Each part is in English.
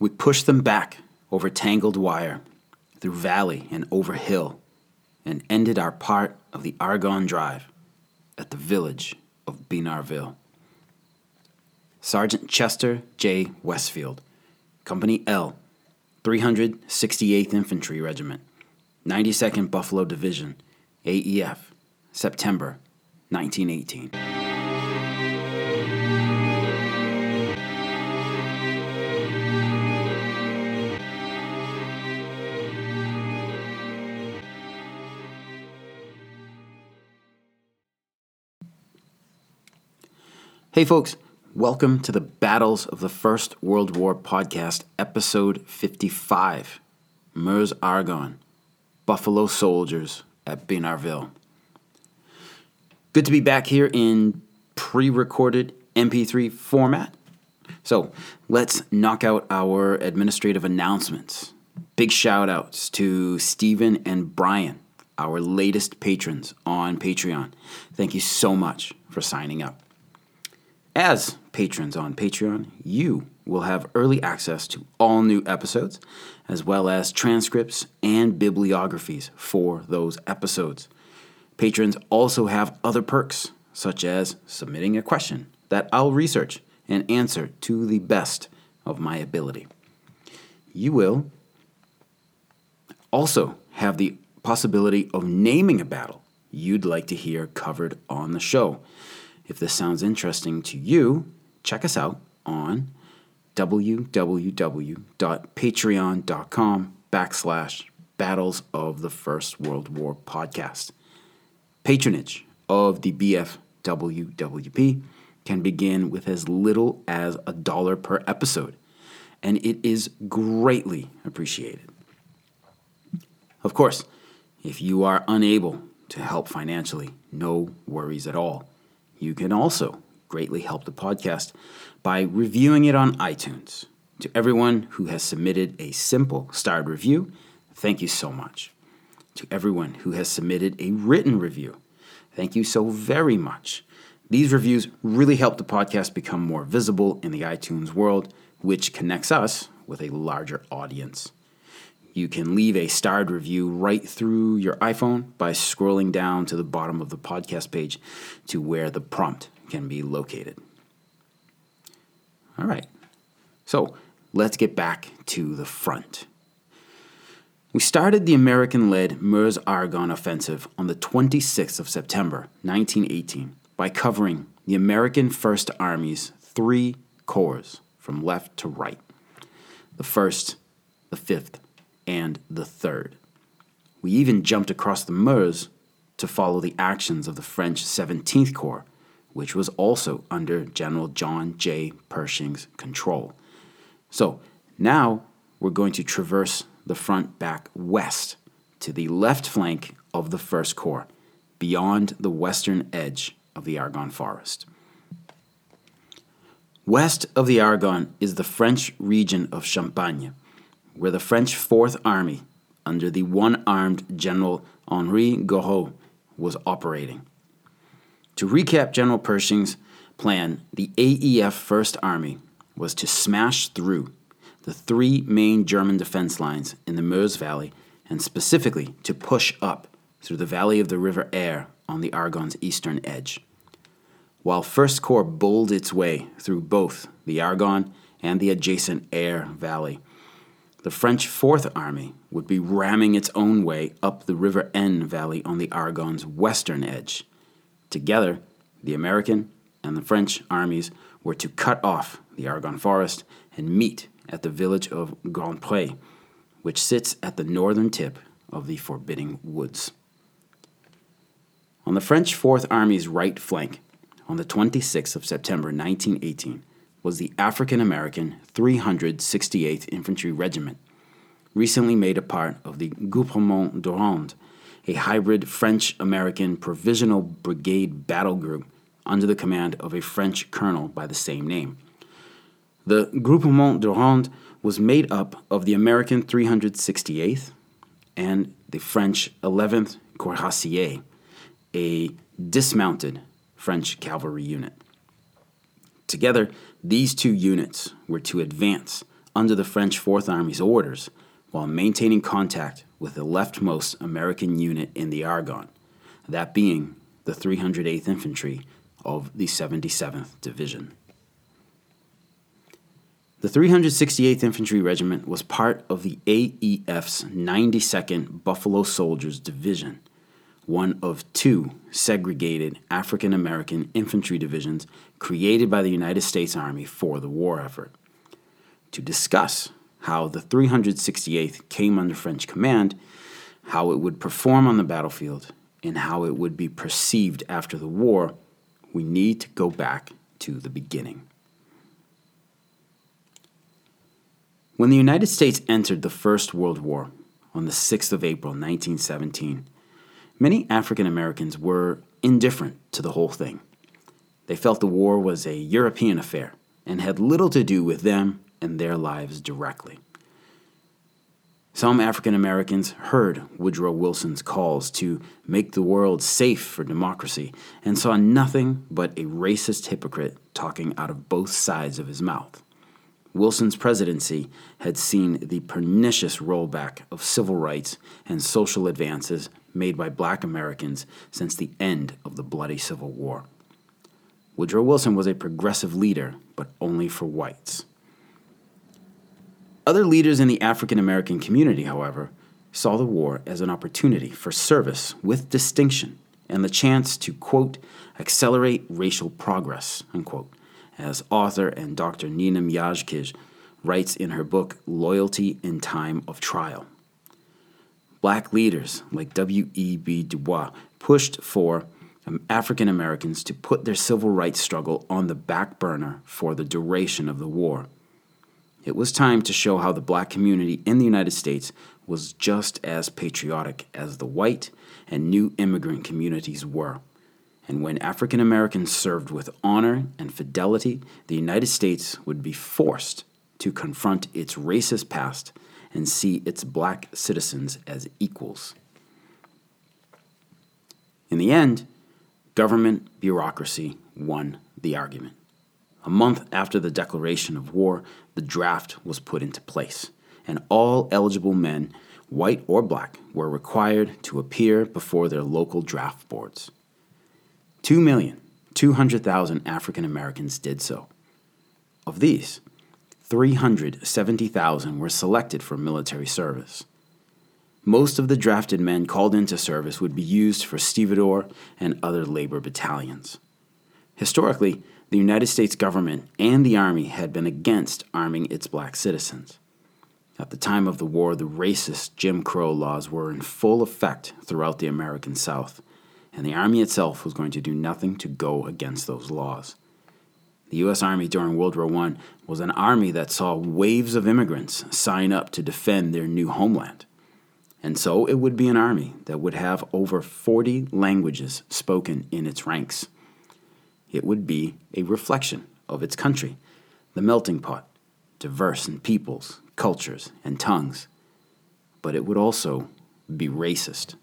We pushed them back over tangled wire, through valley and over hill, and ended our part of the Argonne Drive at the village of Binarville. Sergeant Chester J. Westfield, Company L, 368th Infantry Regiment, 92nd Buffalo Division, AEF, September 1918. Hey folks, welcome to the Battles of the First World War podcast, episode 55, Meuse-Argonne, Buffalo Soldiers at Binarville. Good to be back here in pre-recorded MP3 format. So let's knock out our administrative announcements. Big shout-outs to Stephen and Brian, our latest patrons on Patreon. Thank you so much for signing up. As patrons on Patreon, you will have early access to all new episodes, as well as transcripts and bibliographies for those episodes. Patrons also have other perks, such as submitting a question that I'll research and answer to the best of my ability. You will also have the possibility of naming a battle you'd like to hear covered on the show. If this sounds interesting to you, check us out on patreon.com/Battles of the First World War podcast. Patronage of the BFWWP can begin with as little as $1 per episode, and it is greatly appreciated. Of course, if you are unable to help financially, no worries at all. You can also greatly help the podcast by reviewing it on iTunes. To everyone who has submitted a simple starred review, thank you so much. To everyone who has submitted a written review, thank you so very much. These reviews really help the podcast become more visible in the iTunes world, which connects us with a larger audience. You can leave a starred review right through your iPhone by scrolling down to the bottom of the podcast page to where the prompt can be located. All right, so let's get back to the front. We started the American-led Meuse-Argonne offensive on the 26th of September, 1918, by covering the American First Army's three corps from left to right, the 1st, the 5th, and the 3rd. We even jumped across the Meuse to follow the actions of the French 17th Corps, which was also under General John J. Pershing's control. So now we're going to traverse the front back west to the left flank of the 1st Corps, beyond the western edge of the Argonne Forest. West of the Argonne is the French region of Champagne, where the French 4th Army, under the one-armed General Henri Gouraud, was operating. To recap General Pershing's plan, the AEF 1st Army was to smash through the three main German defense lines in the Meuse Valley, and specifically to push up through the valley of the River Aire on the Argonne's eastern edge. While 1st Corps bowled its way through both the Argonne and the adjacent Aire Valley, the French 4th Army would be ramming its own way up the River Aisne Valley on the Argonne's western edge. Together, the American and the French armies were to cut off the Argonne Forest and meet at the village of Grand Pré, which sits at the northern tip of the forbidding woods. On the French 4th Army's right flank, on the 26th of September 1918, was the African-American 368th Infantry Regiment, recently made a part of the Groupement Durand, a hybrid French-American provisional brigade battle group under the command of a French colonel by the same name. The Groupement Durand was made up of the American 368th and the French 11th Cuirassier, a dismounted French cavalry unit. Together, these two units were to advance under the French Fourth Army's orders while maintaining contact with the leftmost American unit in the Argonne, that being the 308th Infantry of the 77th Division. The 368th Infantry Regiment was part of the AEF's 92nd Buffalo Soldiers Division, one of two segregated African-American infantry divisions created by the United States Army for the war effort. To discuss how the 368th came under French command, how it would perform on the battlefield, and how it would be perceived after the war, we need to go back to the beginning. When the United States entered the First World War on the 6th of April, 1917, many African Americans were indifferent to the whole thing. They felt the war was a European affair and had little to do with them and their lives directly. Some African Americans heard Woodrow Wilson's calls to make the world safe for democracy and saw nothing but a racist hypocrite talking out of both sides of his mouth. Wilson's presidency had seen the pernicious rollback of civil rights and social advances made by black Americans since the end of the bloody Civil War. Woodrow Wilson was a progressive leader, but only for whites. Other leaders in the African American community, however, saw the war as an opportunity for service with distinction and the chance to, quote, accelerate racial progress, unquote, as author and Dr. Nina Myajkij writes in her book, Loyalty in Time of Trial. Black leaders like W.E.B. Du Bois pushed for African Americans to put their civil rights struggle on the back burner for the duration of the war. It was time to show how the black community in the United States was just as patriotic as the white and new immigrant communities were. And when African Americans served with honor and fidelity, the United States would be forced to confront its racist past and see its black citizens as equals. In the end, government bureaucracy won the argument. A month after the declaration of war, the draft was put into place, and all eligible men, white or black, were required to appear before their local draft boards. 2,200,000 African Americans did so. Of these, 370,000 were selected for military service. Most of the drafted men called into service would be used for stevedore and other labor battalions. Historically, the United States government and the Army had been against arming its black citizens. At the time of the war, the racist Jim Crow laws were in full effect throughout the American South, and the Army itself was going to do nothing to go against those laws. The U.S. Army during World War I was an army that saw waves of immigrants sign up to defend their new homeland. And so it would be an army that would have over 40 languages spoken in its ranks. It would be a reflection of its country, the melting pot, diverse in peoples, cultures, and tongues. But it would also be racist.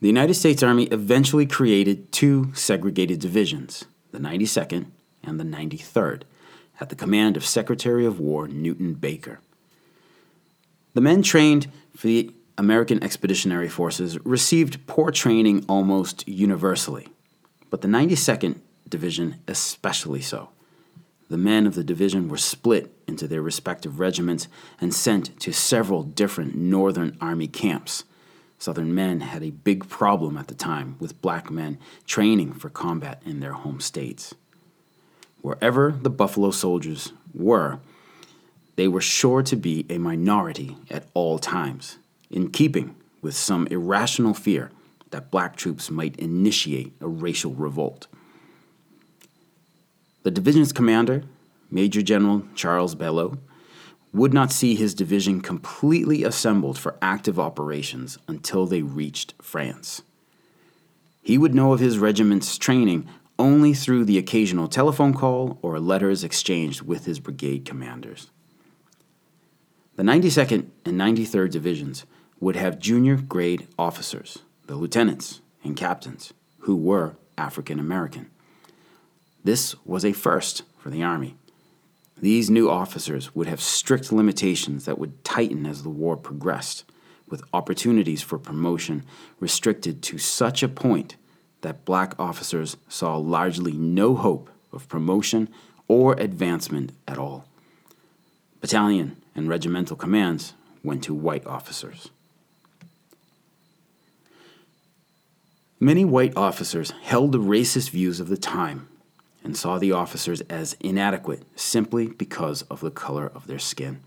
The United States Army eventually created two segregated divisions, the 92nd and the 93rd, at the command of Secretary of War Newton Baker. The men trained for the American Expeditionary Forces received poor training almost universally, but the 92nd Division especially so. The men of the division were split into their respective regiments and sent to several different Northern Army camps. Southern men had a big problem at the time with black men training for combat in their home states. Wherever the Buffalo Soldiers were, they were sure to be a minority at all times, in keeping with some irrational fear that black troops might initiate a racial revolt. The division's commander, Major General Charles Bellew, would not see his division completely assembled for active operations until they reached France. He would know of his regiment's training only through the occasional telephone call or letters exchanged with his brigade commanders. The 92nd and 93rd Divisions would have junior grade officers, the lieutenants and captains, who were African American. This was a first for the Army. These new officers would have strict limitations that would tighten as the war progressed, with opportunities for promotion restricted to such a point that black officers saw largely no hope of promotion or advancement at all. Battalion and regimental commands went to white officers. Many white officers held the racist views of the time and saw the officers as inadequate simply because of the color of their skin.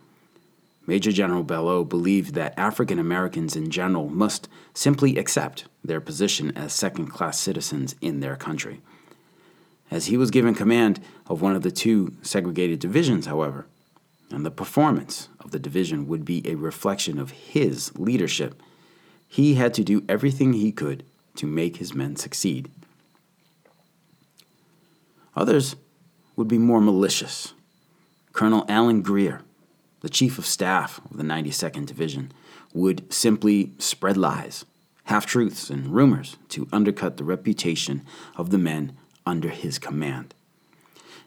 Major General Belleau believed that African Americans in general must simply accept their position as second-class citizens in their country. As he was given command of one of the two segregated divisions, however, and the performance of the division would be a reflection of his leadership, he had to do everything he could to make his men succeed. Others would be more malicious. Colonel Alan Greer, the chief of staff of the 92nd Division, would simply spread lies, half-truths, and rumors to undercut the reputation of the men under his command.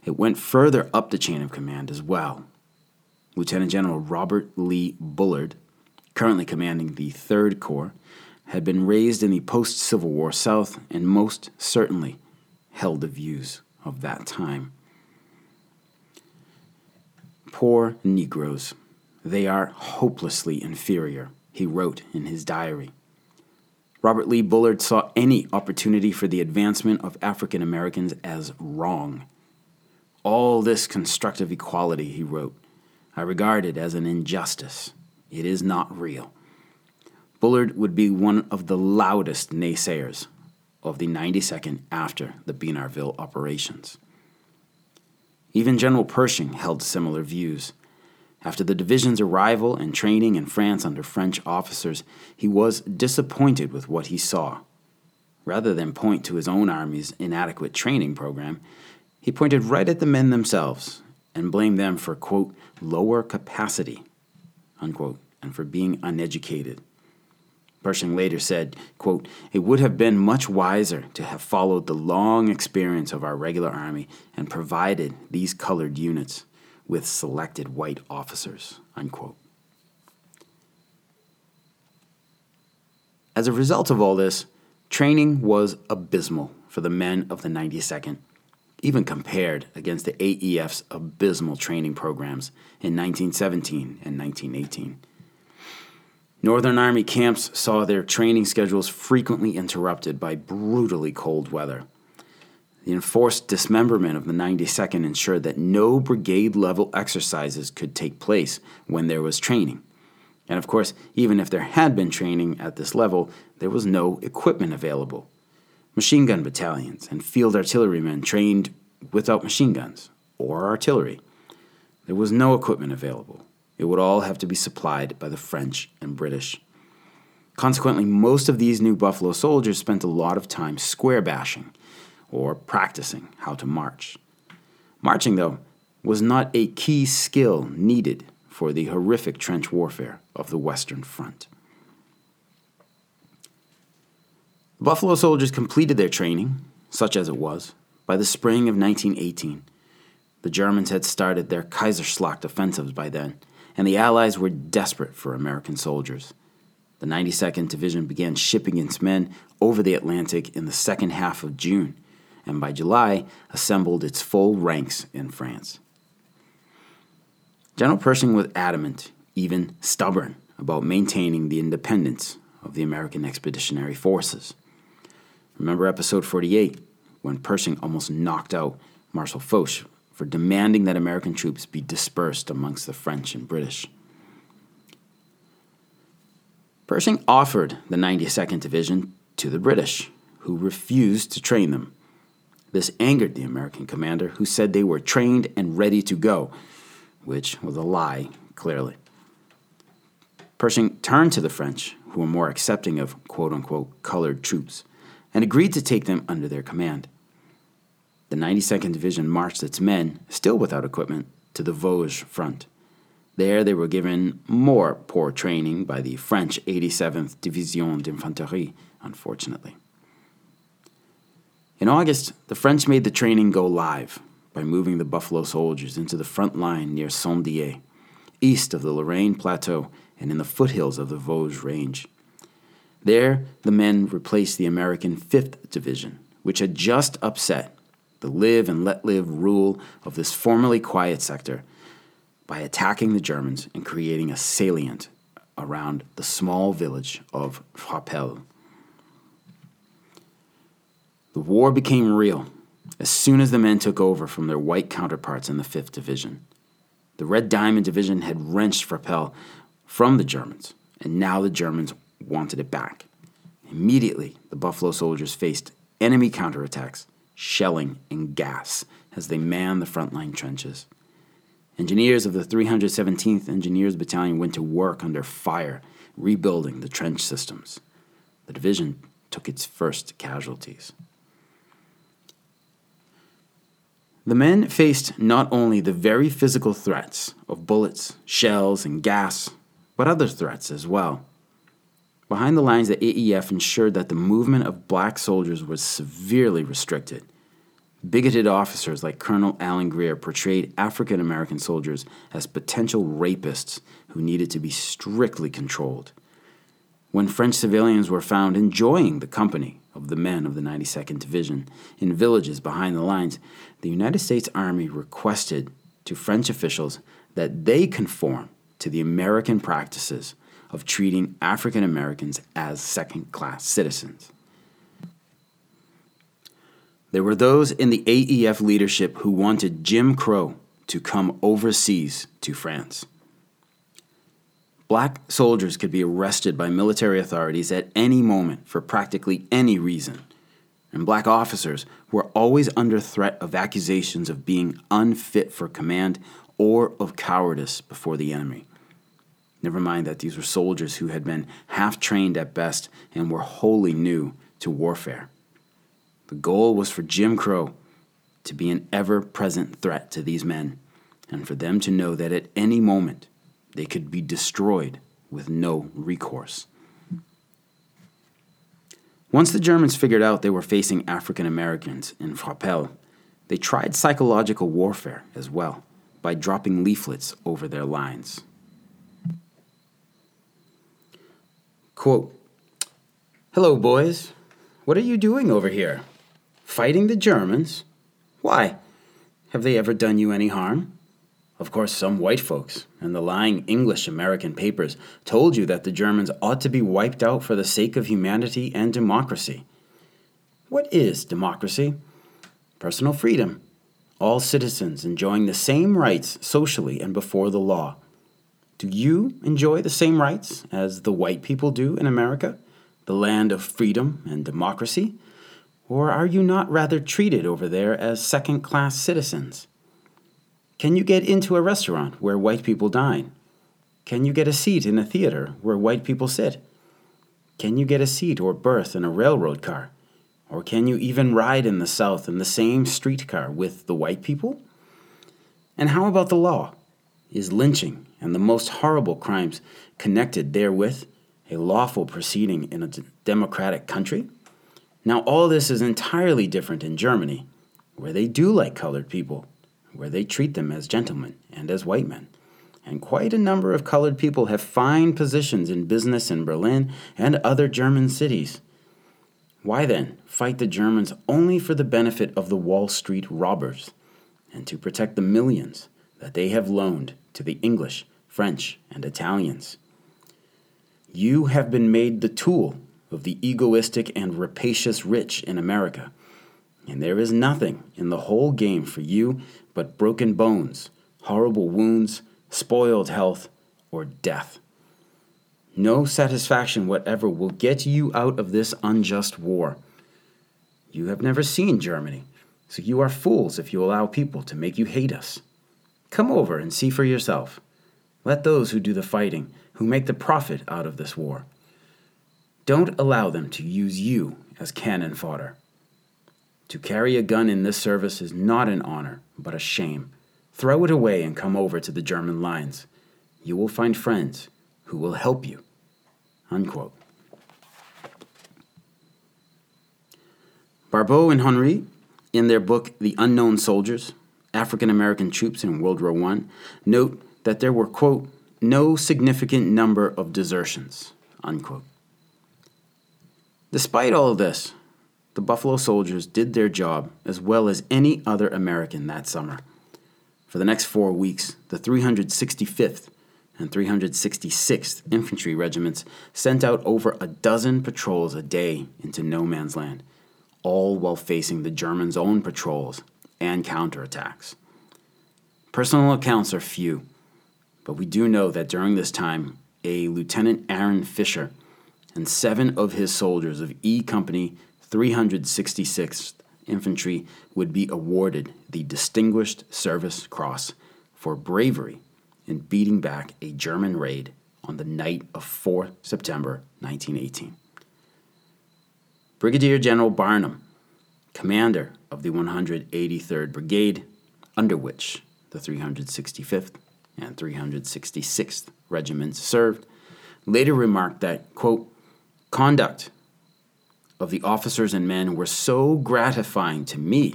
It went further up the chain of command as well. Lieutenant General Robert Lee Bullard, currently commanding the 3rd Corps, had been raised in the post-Civil War South and most certainly held the views of that time. Poor Negroes. They are hopelessly inferior, he wrote in his diary. Robert Lee Bullard saw any opportunity for the advancement of African Americans as wrong. All this constructive equality, he wrote, I regard it as an injustice. It is not real. Bullard would be one of the loudest naysayers of the 92nd after the Binarville operations. Even General Pershing held similar views. After the division's arrival and training in France under French officers, he was disappointed with what he saw. Rather than point to his own army's inadequate training program, he pointed right at the men themselves and blamed them for, quote, lower capacity, unquote, and for being uneducated. Pershing later said, quote, it would have been much wiser to have followed the long experience of our regular army and provided these colored units with selected white officers, unquote. As a result of all this, training was abysmal for the men of the 92nd, even compared against the AEF's abysmal training programs in 1917 and 1918. Northern Army camps saw their training schedules frequently interrupted by brutally cold weather. The enforced dismemberment of the 92nd ensured that no brigade-level exercises could take place when there was training. And of course, even if there had been training at this level, there was no equipment available. Machine gun battalions and field artillerymen trained without machine guns or artillery. There was no equipment available. It would all have to be supplied by the French and British. Consequently, most of these new Buffalo soldiers spent a lot of time square bashing or practicing how to march. Marching, though, was not a key skill needed for the horrific trench warfare of the Western Front. The Buffalo soldiers completed their training, such as it was, by the spring of 1918. The Germans had started their Kaiserslacht offensives by then, and the Allies were desperate for American soldiers. The 92nd Division began shipping its men over the Atlantic in the second half of June, and by July assembled its full ranks in France. General Pershing was adamant, even stubborn, about maintaining the independence of the American Expeditionary Forces. Remember episode 48, when Pershing almost knocked out Marshal Foch for demanding that American troops be dispersed amongst the French and British. Pershing offered the 92nd Division to the British, who refused to train them. This angered the American commander, who said they were trained and ready to go, which was a lie, clearly. Pershing turned to the French, who were more accepting of quote-unquote colored troops, and agreed to take them under their command. The 92nd Division marched its men, still without equipment, to the Vosges front. There they were given more poor training by the French 87th Division d'Infanterie, unfortunately. In August, the French made the training go live, by moving the Buffalo Soldiers into the front line near Sondier, east of the Lorraine Plateau and in the foothills of the Vosges Range. There, the men replaced the American 5th Division, which had just upset the live and let live rule of this formerly quiet sector by attacking the Germans and creating a salient around the small village of Frapelle. The war became real as soon as the men took over from their white counterparts in the 5th Division. The Red Diamond Division had wrenched Frapelle from the Germans, and now the Germans wanted it back. Immediately, the Buffalo Soldiers faced enemy counterattacks, shelling, and gas as they manned the frontline trenches. Engineers of the 317th Engineers Battalion went to work under fire, rebuilding the trench systems. The division took its first casualties. The men faced not only the very physical threats of bullets, shells, and gas, but other threats as well. Behind the lines, the AEF ensured that the movement of black soldiers was severely restricted. Bigoted officers like Colonel Alan Greer portrayed African-American soldiers as potential rapists who needed to be strictly controlled. When French civilians were found enjoying the company of the men of the 92nd Division in villages behind the lines, the United States Army requested to French officials that they conform to the American practices of treating African Americans as second-class citizens. There were those in the AEF leadership who wanted Jim Crow to come overseas to France. Black soldiers could be arrested by military authorities at any moment for practically any reason, and black officers were always under threat of accusations of being unfit for command or of cowardice before the enemy. Never mind that these were soldiers who had been half-trained at best and were wholly new to warfare. The goal was for Jim Crow to be an ever-present threat to these men, and for them to know that at any moment they could be destroyed with no recourse. Once the Germans figured out they were facing African Americans in Frapelle, they tried psychological warfare as well by dropping leaflets over their lines. Quote, "Hello, boys. What are you doing over here? Fighting the Germans? Why? Have they ever done you any harm? Of course, some white folks and the lying English American papers told you that the Germans ought to be wiped out for the sake of humanity and democracy. What is democracy? Personal freedom. All citizens enjoying the same rights socially and before the law. Do you enjoy the same rights as the white people do in America, the land of freedom and democracy? Or are you not rather treated over there as second-class citizens? Can you get into a restaurant where white people dine? Can you get a seat in a theater where white people sit? Can you get a seat or berth in a railroad car? Or can you even ride in the South in the same streetcar with the white people? And how about the law? Is lynching and the most horrible crimes connected therewith a lawful proceeding in a democratic country? Now all this is entirely different in Germany, where they do like colored people, where they treat them as gentlemen and as white men. And quite a number of colored people have fine positions in business in Berlin and other German cities. Why then fight the Germans only for the benefit of the Wall Street robbers and to protect the millions that they have loaned to the English, French, and Italians? You have been made the tool of the egoistic and rapacious rich in America, and there is nothing in the whole game for you but broken bones, horrible wounds, spoiled health, or death. No satisfaction whatever will get you out of this unjust war. You have never seen Germany, so you are fools if you allow people to make you hate us. Come over and see for yourself. Let those who do the fighting, who make the profit out of this war, don't allow them to use you as cannon fodder. To carry a gun in this service is not an honor, but a shame. Throw it away and come over to the German lines. You will find friends who will help you." Unquote. Barbeau and Henri, in their book The Unknown Soldiers, African-American troops in World War I, note that there were, quote, no significant number of desertions, unquote. Despite all of this, the Buffalo Soldiers did their job as well as any other American that summer. For the next 4 weeks, the 365th and 366th Infantry Regiments sent out over a dozen patrols a day into no man's land, all while facing the Germans' own patrols and counterattacks. Personal accounts are few, but we do know that during this time, a Lieutenant Aaron Fisher and 7 of his soldiers of E Company, 366th Infantry, would be awarded the Distinguished Service Cross for bravery in beating back a German raid on the night of 4 September 1918. Brigadier General Barnum, commander of the 183rd Brigade, under which the 365th and 366th Regiments served, later remarked that, quote, conduct of the officers and men were so gratifying to me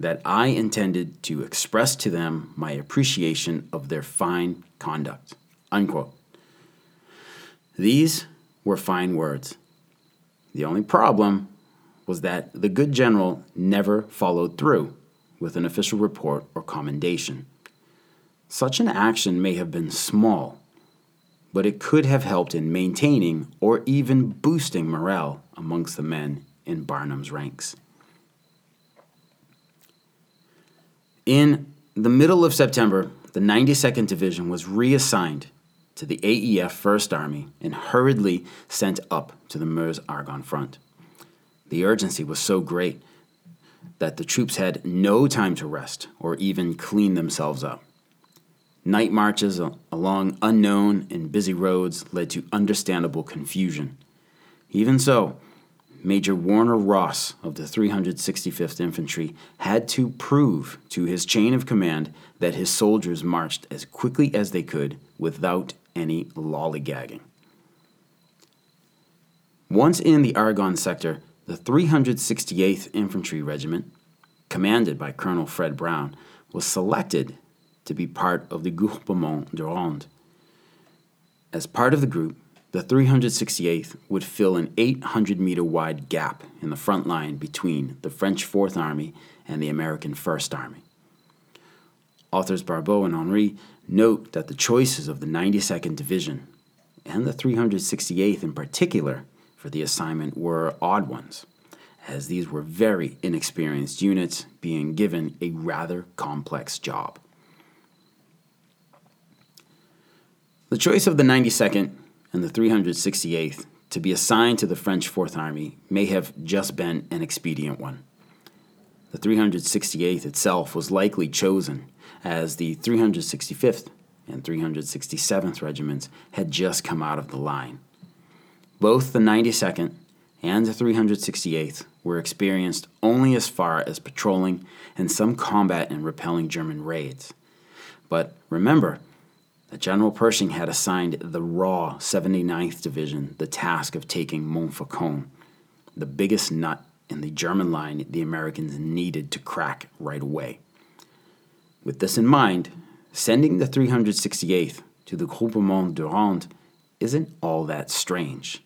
that I intended to express to them my appreciation of their fine conduct, unquote. These were fine words. The only problem was that the good general never followed through with an official report or commendation. Such an action may have been small, but it could have helped in maintaining or even boosting morale amongst the men in Barnum's ranks. In the middle of September, the 92nd Division was reassigned to the AEF First Army and hurriedly sent up to the Meuse-Argonne front. The urgency was so great that the troops had no time to rest or even clean themselves up. Night marches along unknown and busy roads led to understandable confusion. Even so, Major Warner Ross of the 365th Infantry had to prove to his chain of command that his soldiers marched as quickly as they could without any lollygagging. Once in the Argonne sector, the 368th Infantry Regiment, commanded by Colonel Fred Brown, was selected to be part of the Groupement Durand. As part of the group, the 368th would fill an 800-meter-wide gap in the front line between the French 4th Army and the American 1st Army. Authors Barbeau and Henri note that the choices of the 92nd Division, and the 368th in particular, for the assignment were odd ones, as these were very inexperienced units being given a rather complex job. The choice of the 92nd and the 368th to be assigned to the French 4th Army may have just been an expedient one. The 368th itself was likely chosen as the 365th and 367th regiments had just come out of the line. Both the 92nd and the 368th were experienced only as far as patrolling and some combat in repelling German raids. But remember that General Pershing had assigned the raw 79th Division the task of taking Montfaucon, the biggest nut in the German line the Americans needed to crack right away. With this in mind, sending the 368th to the Groupement Durand isn't all that strange.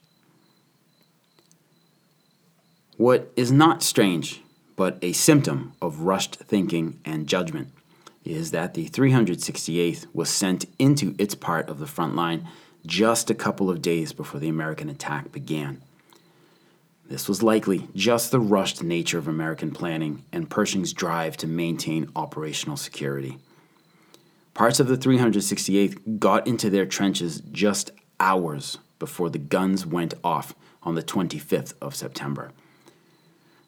What is not strange, but a symptom of rushed thinking and judgment, is that the 368th was sent into its part of the front line just a couple of days before the American attack began. This was likely just the rushed nature of American planning and Pershing's drive to maintain operational security. Parts of the 368th got into their trenches just hours before the guns went off on the 25th of September.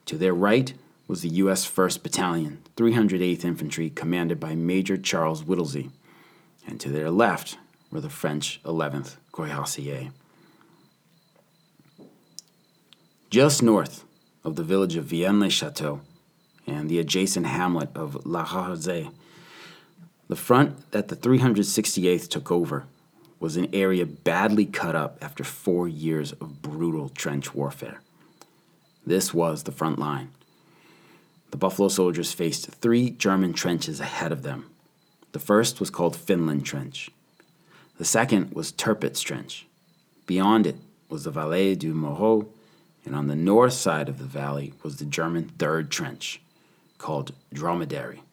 To their right was the U.S. 1st Battalion, 308th Infantry, commanded by Major Charles Whittlesey, and to their left were the French 11th Cuirassiers. Just north of the village of Vienne-le-Château and the adjacent hamlet of La Razée, the front that the 368th took over was an area badly cut up after 4 years of brutal trench warfare. This was the front line. the Buffalo soldiers faced three German trenches ahead of them. The first was called Finland Trench. The second was Tirpitz Trench. Beyond it was the Vallée du Moreau, and on the north side of the valley was the German Third Trench, called Dromedary.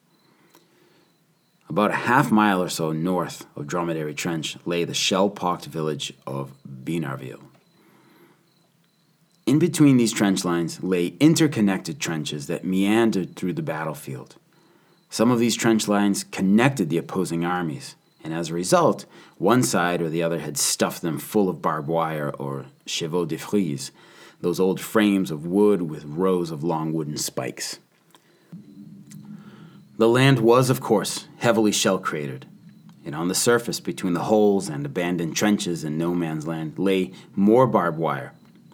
About a half-mile or so north of Dromedary Trench lay the shell-pocked village of Binarville. In between these trench lines lay interconnected trenches that meandered through the battlefield. Some of these trench lines connected the opposing armies, and as a result, one side or the other had stuffed them full of barbed wire or chevaux de frise, those old frames of wood with rows of long wooden spikes. The land was, of course, heavily shell-cratered, and on the surface between the holes and abandoned trenches in no man's land lay more barbed wire,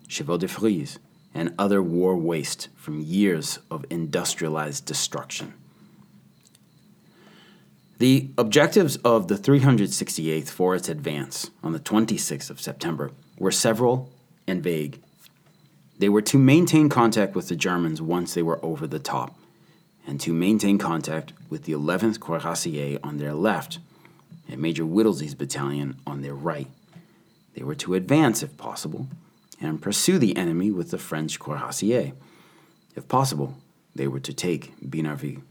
chevaux de frise, and other war waste from years of industrialized destruction. The objectives of the 368th for its advance on the 26th of September were several and vague. They were to maintain contact with the Germans once they were over the top, and to maintain contact with the 11th Cuirassier on their left and Major Whittlesey's battalion on their right. They were to advance, if possible, and pursue the enemy with the French Cuirassier. If possible, they were to take Binarville.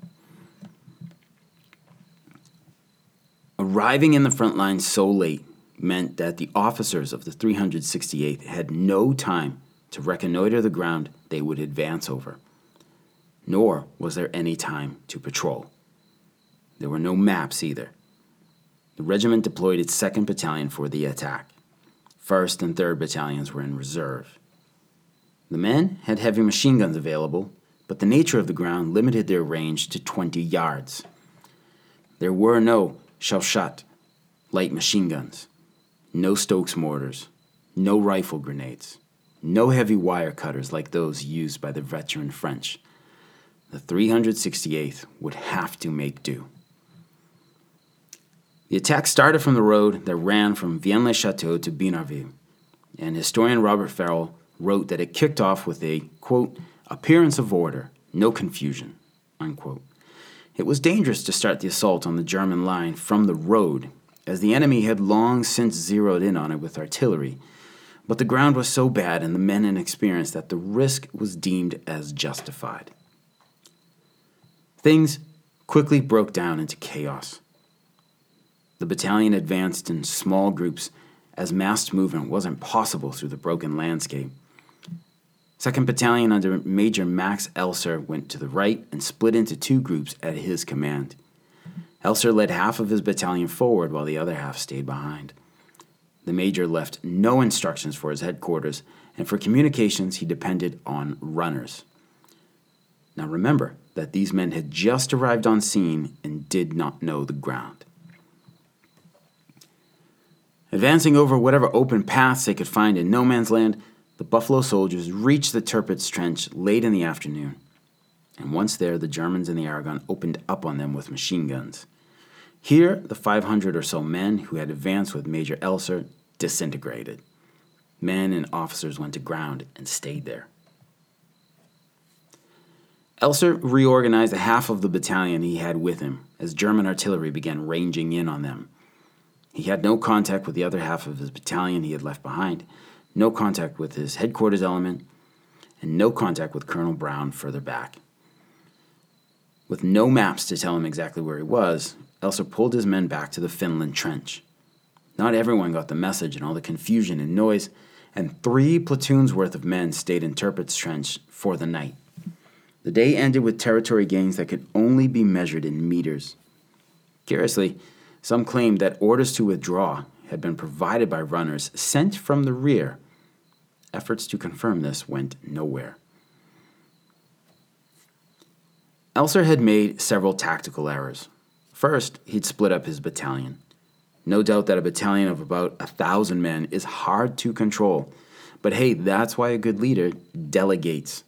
Arriving in the front line so late meant that the officers of the 368th had no time to reconnoiter the ground they would advance over, nor was there any time to patrol. There were no maps either. The regiment deployed its 2nd Battalion for the attack. 1st and 3rd Battalions were in reserve. The men had heavy machine guns available, but the nature of the ground limited their range to 20 yards. There were no Schaupschat, light machine guns, no Stokes mortars, no rifle grenades, no heavy wire cutters like those used by the veteran French. The 368th would have to make do. The attack started from the road that ran from Vienne-le-Château to Binarville, and historian Robert Farrell wrote that it kicked off with a, quote, appearance of order, no confusion, unquote. It was dangerous to start the assault on the German line from the road, as the enemy had long since zeroed in on it with artillery, but the ground was so bad and the men inexperienced that the risk was deemed as justified. Things quickly broke down into chaos. The battalion advanced in small groups, as massed movement wasn't possible through the broken landscape. 2nd Battalion under Major Max Elser went to the right and split into two groups at his command. Elser led half of his battalion forward while the other half stayed behind. The major left no instructions for his headquarters, and for communications he depended on runners. Now remember that these men had just arrived on scene and did not know the ground. Advancing over whatever open paths they could find in no man's land, the Buffalo soldiers reached the Tirpitz Trench late in the afternoon, and once there, the Germans in the Argonne opened up on them with machine guns. Here, the 500 or so men who had advanced with Major Elser disintegrated. Men and officers went to ground and stayed there. Elser reorganized a half of the battalion he had with him as German artillery began ranging in on them. He had no contact with the other half of his battalion he had left behind, no contact with his headquarters element, and no contact with Colonel Brown further back. With no maps to tell him exactly where he was, Elser pulled his men back to the Finland Trench. Not everyone got the message and all the confusion and noise, and 3 platoons worth of men stayed in Tirpitz Trench for the night. The day ended with territory gains that could only be measured in meters. Curiously, some claimed that orders to withdraw had been provided by runners sent from the rear. Efforts to confirm this went nowhere. Elser had made several tactical errors. First, he'd split up his battalion. No doubt that a battalion of about 1,000 men is hard to control, but hey, that's why a good leader delegates.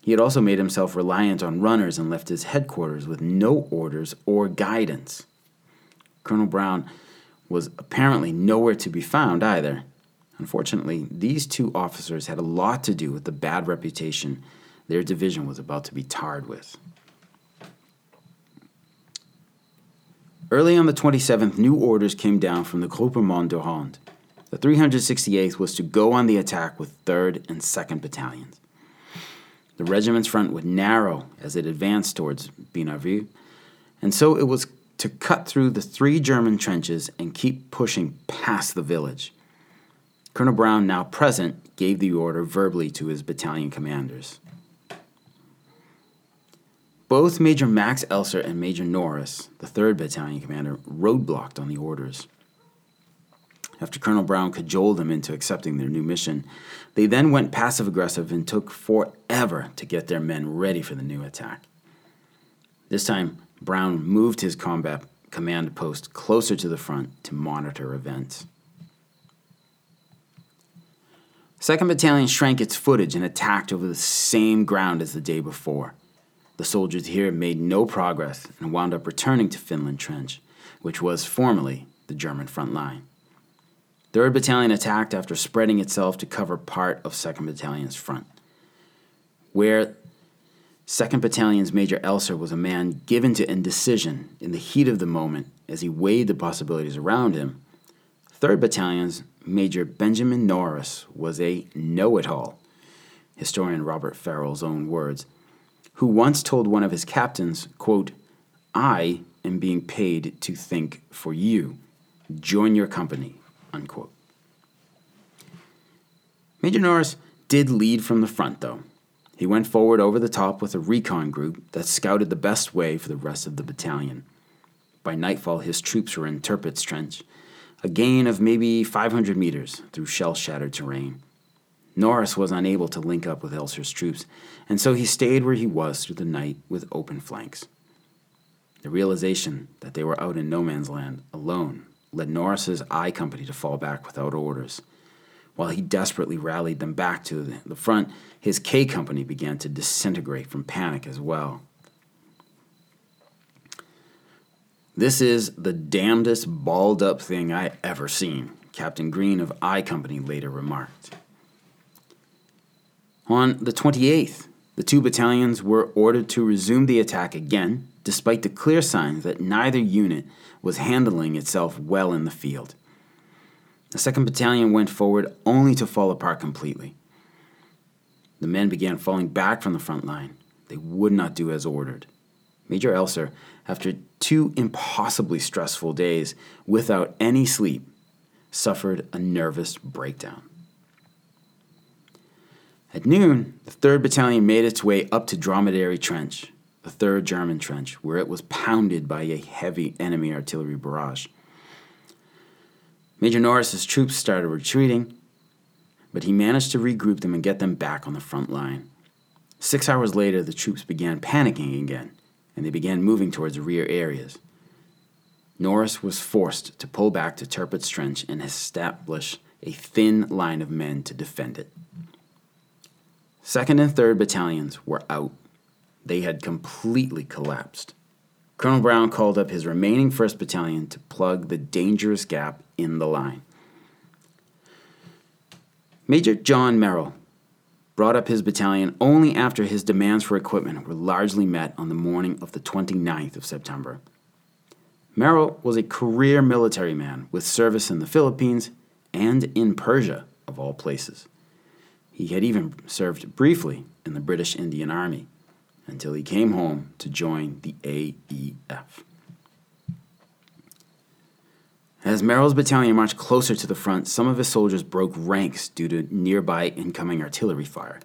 He had also made himself reliant on runners and left his headquarters with no orders or guidance. Colonel Brown was apparently nowhere to be found either. Unfortunately, these two officers had a lot to do with the bad reputation Their division was about to be tarred with. Early on the 27th, new orders came down from the Groupement Durand. The 368th was to go on the attack with 3rd and 2nd battalions. The regiment's front would narrow as it advanced towards Binarville, and so it was to cut through the 3 German trenches and keep pushing past the village. Colonel Brown, now present, gave the order verbally to his battalion commanders. Both Major Max Elser and Major Norris, the 3rd Battalion commander, roadblocked on the orders. After Colonel Brown cajoled them into accepting their new mission, they then went passive-aggressive and took forever to get their men ready for the new attack. This time, Brown moved his combat command post closer to the front to monitor events. 2nd Battalion shrank its footage and attacked over the same ground as the day before. The soldiers here made no progress and wound up returning to Finland Trench, which was formerly the German front line. 3rd Battalion attacked after spreading itself to cover part of 2nd Battalion's front, where 2nd Battalion's Major Elser was a man given to indecision in the heat of the moment as he weighed the possibilities around him. 3rd Battalion's Major Benjamin Norris was a know-it-all, historian Robert Farrell's own words, who once told one of his captains, quote, "I am being paid to think for you. Join your company," unquote. Major Norris did lead from the front, though. He went forward over the top with a recon group that scouted the best way for the rest of the battalion. By nightfall, his troops were in Tirpitz Trench, a gain of maybe 500 meters through shell-shattered terrain. Norris was unable to link up with Elser's troops, and so he stayed where he was through the night with open flanks. The realization that they were out in no man's land alone led Norris's I Company to fall back without orders. While he desperately rallied them back to the front, his K Company began to disintegrate from panic as well. "This is the damnedest balled-up thing I ever seen," Captain Green of I Company later remarked. On the 28th, the 2 battalions were ordered to resume the attack again, despite the clear signs that neither unit was handling itself well in the field. The 2nd Battalion went forward only to fall apart completely. The men began falling back from the front line. They would not do as ordered. Major Elser, after 2 impossibly stressful days without any sleep, suffered a nervous breakdown. At noon, the 3rd Battalion made its way up to Dromedary Trench, the 3rd German trench, where it was pounded by a heavy enemy artillery barrage. Major Norris's troops started retreating, but he managed to regroup them and get them back on the front line. 6 hours later, the troops began panicking again, and they began moving towards rear areas. Norris was forced to pull back to Tirpitz Trench and establish a thin line of men to defend it. 2nd and 3rd Battalions were out. They had completely collapsed. Colonel Brown called up his remaining 1st Battalion to plug the dangerous gap in the line. Major John Merrill brought up his battalion only after his demands for equipment were largely met on the morning of the 29th of September. Merrill was a career military man with service in the Philippines and in Persia, of all places. He had even served briefly in the British Indian Army until he came home to join the AEF. As Merrill's battalion marched closer to the front, some of his soldiers broke ranks due to nearby incoming artillery fire.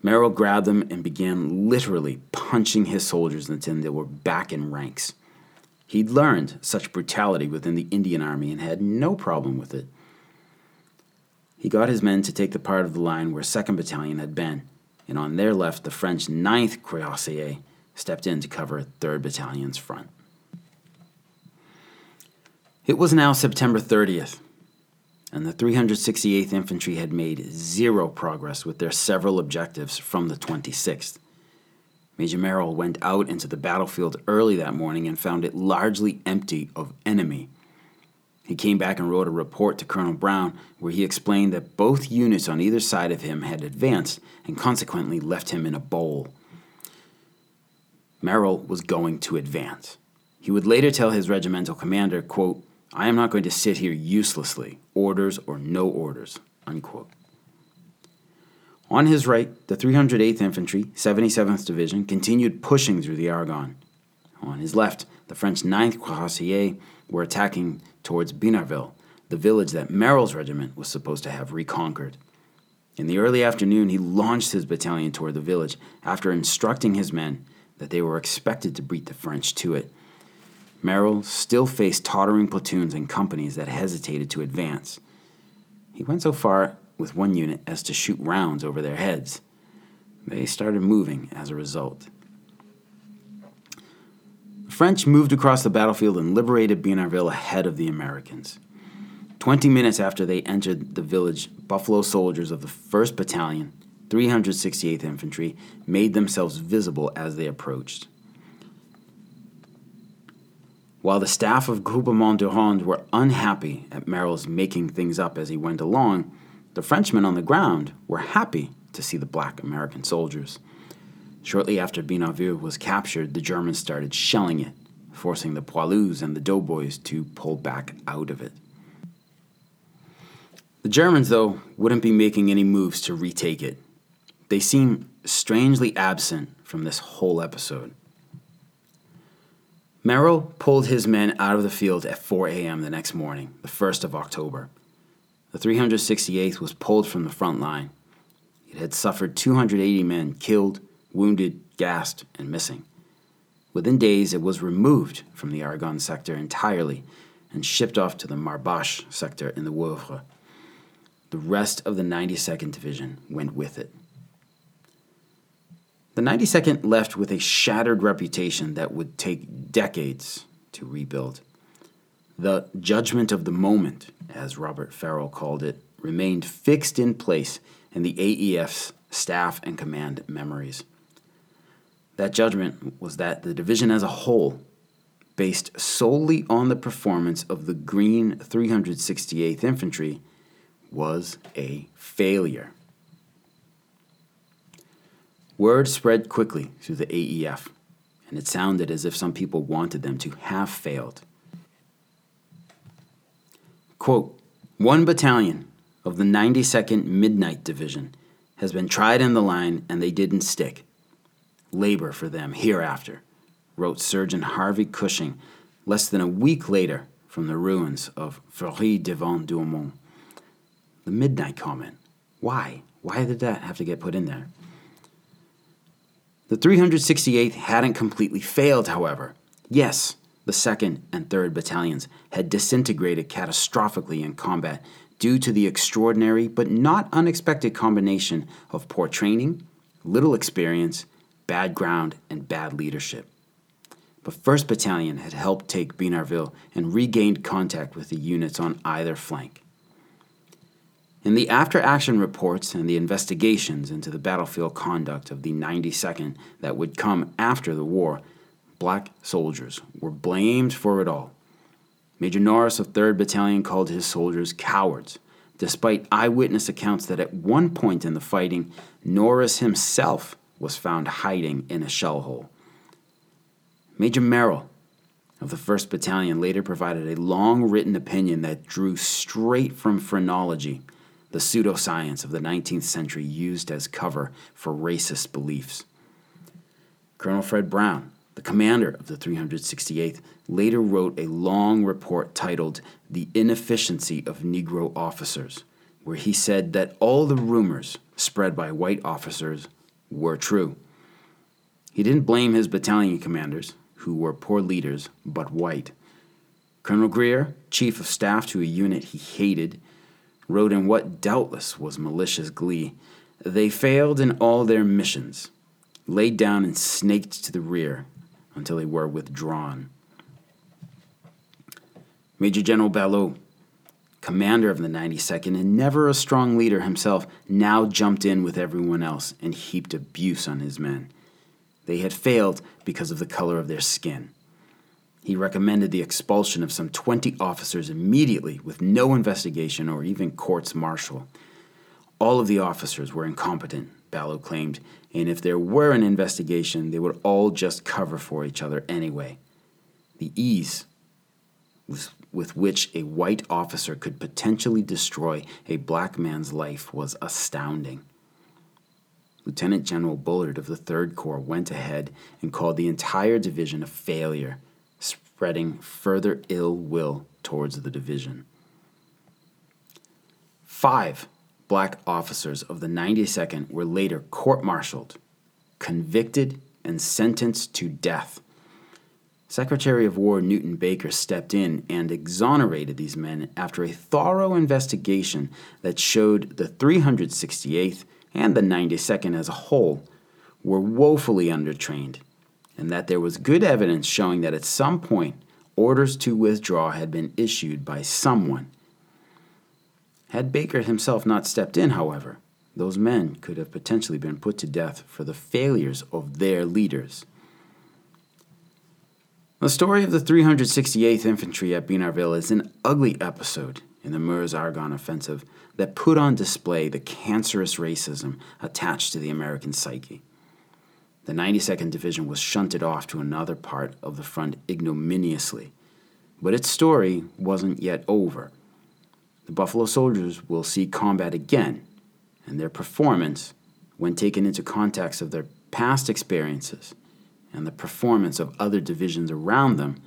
Merrill grabbed them and began literally punching his soldiers until they were back in ranks. He'd learned such brutality within the Indian Army and had no problem with it. He got his men to take the part of the line where 2nd Battalion had been, and on their left, the French 9th Cuirassiers stepped in to cover 3rd Battalion's front. It was now September 30th, and the 368th Infantry had made 0 progress with their several objectives from the 26th. Major Merrill went out into the battlefield early that morning and found it largely empty of enemy. He came back and wrote a report to Colonel Brown where he explained that both units on either side of him had advanced and consequently left him in a bowl. Merrill was going to advance. He would later tell his regimental commander, quote, "I am not going to sit here uselessly, orders or no orders," unquote. On his right, the 308th Infantry, 77th Division, continued pushing through the Argonne. On his left, the French 9th Cuirassiers were attacking towards Binarville, the village that Merrill's regiment was supposed to have reconquered. In the early afternoon, he launched his battalion toward the village after instructing his men that they were expected to beat the French to it. Merrill still faced tottering platoons and companies that hesitated to advance. He went so far with one unit as to shoot rounds over their heads. They started moving as a result. The French moved across the battlefield and liberated Binarville ahead of the Americans. 20 minutes after they entered the village, Buffalo soldiers of the 1st Battalion, 368th Infantry, made themselves visible as they approached. While the staff of Groupement Durand were unhappy at Merrill's making things up as he went along, the Frenchmen on the ground were happy to see the black American soldiers. Shortly after Binarville was captured, the Germans started shelling it, forcing the poilus and the doughboys to pull back out of it. The Germans, though, wouldn't be making any moves to retake it. They seem strangely absent from this whole episode. Merrill pulled his men out of the field at 4 a.m. the next morning, the 1st of October. The 368th was pulled from the front line. It had suffered 280 men killed, wounded, gassed, and missing. Within days, it was removed from the Argonne sector entirely and shipped off to the Marbache sector in the Woevre. The rest of the 92nd Division went with it. The 92nd left with a shattered reputation that would take decades to rebuild. The judgment of the moment, as Robert Farrell called it, remained fixed in place in the AEF's staff and command memories. That judgment was that the division as a whole, based solely on the performance of the Green 368th Infantry, was a failure. Word spread quickly through the AEF, and it sounded as if some people wanted them to have failed. Quote, "One battalion of the 92nd Midnight Division has been tried in the line and they didn't stick. Labor for them hereafter," wrote Surgeon Harvey Cushing less than a week later from the ruins of Fleury-devant-Douaumont. The midnight comment. Why? Why did that have to get put in there? The 368th hadn't completely failed, however. Yes, the 2nd and 3rd Battalions had disintegrated catastrophically in combat due to the extraordinary but not unexpected combination of poor training, little experience, bad ground, and bad leadership. But 1st Battalion had helped take Binarville and regained contact with the units on either flank. In the after-action reports and the investigations into the battlefield conduct of the 92nd that would come after the war, black soldiers were blamed for it all. Major Norris of 3rd Battalion called his soldiers cowards, despite eyewitness accounts that at one point in the fighting, Norris himself was found hiding in a shell hole. Major Merrill of the 1st Battalion later provided a long-written opinion that drew straight from phrenology, the pseudoscience of the 19th century used as cover for racist beliefs. Colonel Fred Brown, the commander of the 368th, later wrote a long report titled The Inefficiency of Negro Officers, where he said that all the rumors spread by white officers were true. He didn't blame his battalion commanders, who were poor leaders, but white. Colonel Greer, chief of staff to a unit he hated, wrote in what doubtless was malicious glee, "They failed in all their missions, laid down and snaked to the rear until they were withdrawn." Major General Ballot, commander of the 92nd and never a strong leader himself, now jumped in with everyone else and heaped abuse on his men. They had failed because of the color of their skin. He recommended the expulsion of some 20 officers immediately with no investigation or even courts-martial. All of the officers were incompetent, Ballew claimed, and if there were an investigation, they would all just cover for each other anyway. The ease with which a white officer could potentially destroy a black man's life was astounding. Lieutenant General Bullard of the 3rd Corps went ahead and called the entire division a failure, spreading further ill will towards the division. 5 black officers of the 92nd were later court-martialed, convicted, and sentenced to death. Secretary of War Newton Baker stepped in and exonerated these men after a thorough investigation that showed the 368th and the 92nd as a whole were woefully undertrained, and that there was good evidence showing that at some point orders to withdraw had been issued by someone. Had Baker himself not stepped in, however, those men could have potentially been put to death for the failures of their leaders. The story of the 368th Infantry at Binarville is an ugly episode in the Meuse-Argonne offensive that put on display the cancerous racism attached to the American psyche. The 92nd Division was shunted off to another part of the front ignominiously, but its story wasn't yet over. The Buffalo Soldiers will see combat again, and their performance, when taken into context of their past experiences, and the performance of other divisions around them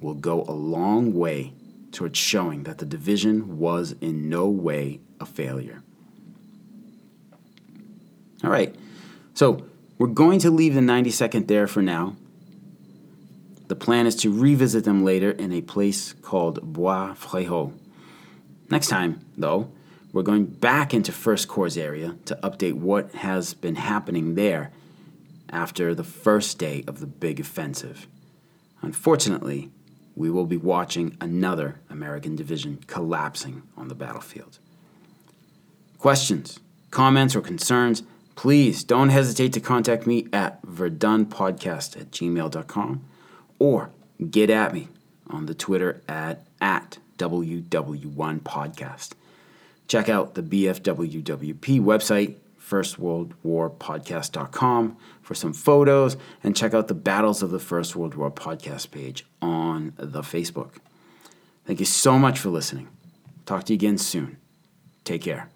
will go a long way towards showing that the division was in no way a failure. All right, so we're going to leave the 92nd there for now. The plan is to revisit them later in a place called Bois Fréjaux. Next time, though, we're going back into First Corps area to update what has been happening there after the first day of the big offensive. Unfortunately, we will be watching another American division collapsing on the battlefield. Questions, comments, or concerns, please don't hesitate to contact me at verdunpodcast@gmail.com or get at me on the Twitter at WW1podcast. Check out the BFWWP website, firstworldwarpodcast.com, for some photos, and check out the Battles of the First World War podcast page on the Facebook. Thank you so much for listening. Talk to you again soon. Take care.